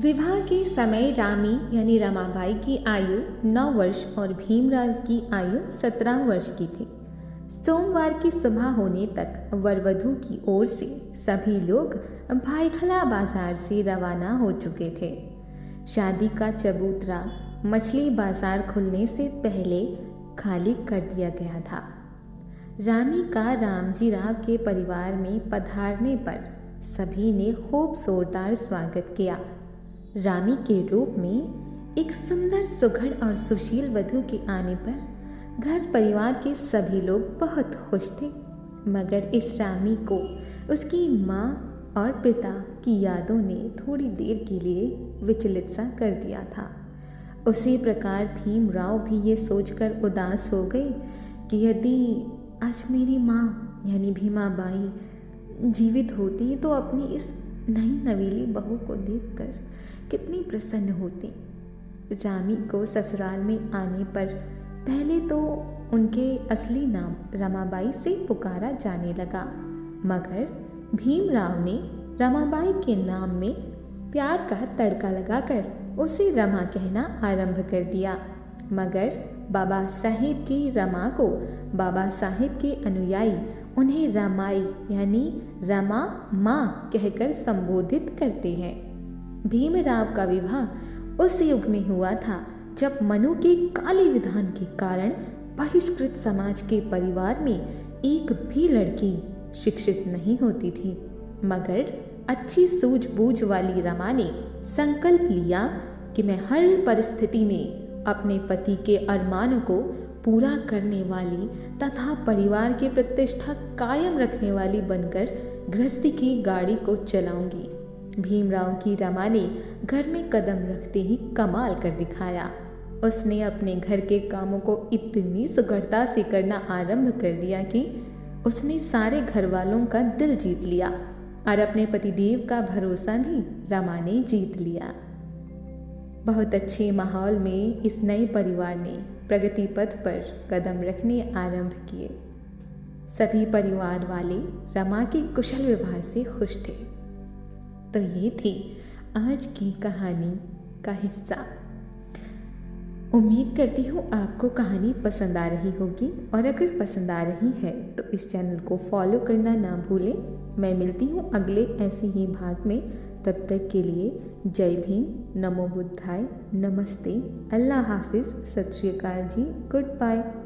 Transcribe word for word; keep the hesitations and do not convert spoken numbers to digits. विवाह के समय रामी यानी रमाबाई की आयु नौ वर्ष और भीमराव की आयु सत्रह वर्ष की थी। सोमवार की सुबह होने तक वरवधू की ओर से सभी लोग भाईखला बाजार से रवाना हो चुके थे। शादी का चबूतरा मछली बाजार खुलने से पहले खाली कर दिया गया था। रामी का रामजी राव के परिवार में पधारने पर सभी ने खूब जोरदार स्वागत किया। रामी के रूप में एक सुंदर सुघड़ और सुशील वधू के आने पर घर परिवार के सभी लोग बहुत खुश थे, मगर इस रामी को उसकी माँ और पिता की यादों ने थोड़ी देर के लिए विचलित सा कर दिया था। उसी प्रकार भीमराव भी ये सोचकर उदास हो गए कि यदि आज मेरी माँ यानी भीमाबाई जीवित होती तो अपनी इस नई नवीली बहू को देखकर कितनी प्रसन्न होती। रामी को ससुराल में आने पर पहले तो उनके असली नाम रमाबाई से पुकारा जाने लगा, मगर भीमराव ने रमाबाई के नाम में प्यार का तड़का लगाकर उसे रमा कहना आरंभ कर दिया। मगर बाबा साहेब की रमा को बाबा साहेब के अनुयायी उन्हें रमाई यानी रमा माँ कहकर संबोधित करते हैं। भीमराव का विवाह उस युग में हुआ था जब मनु के काले विधान के कारण बहिष्कृत समाज के परिवार में एक भी लड़की शिक्षित नहीं होती थी, मगर अच्छी सूझबूझ वाली रमा ने संकल्प लिया कि मैं हर परिस्थिति में अपने पति के अरमानों को पूरा करने वाली तथा परिवार की प्रतिष्ठा कायम रखने वाली बनकर गृहस्थी की गाड़ी को चलाऊंगी। भीमराव की रमा ने घर में कदम रखते ही कमाल कर दिखाया। उसने अपने घर के कामों को इतनी सुगढ़ता से करना आरंभ कर दिया कि उसने सारे घर वालों का दिल जीत लिया और अपने पतिदेव का भरोसा भी रमा ने जीत लिया। बहुत अच्छे माहौल में इस नए परिवार ने प्रगति पथ पर कदम रखने आरंभ किए। सभी परिवार वाले रमा के कुशल व्यवहार से खुश थे। तो ये थी आज की कहानी का हिस्सा। उम्मीद करती हूँ आपको कहानी पसंद आ रही होगी, और अगर पसंद आ रही है तो इस चैनल को फॉलो करना ना भूलें। मैं मिलती हूँ अगले ऐसे ही भाग में। तब तक के लिए जय भीम, नमो बुद्धाय, नमस्ते, अल्लाह हाफिज़, सत श्री अकाल जी, गुड बाय।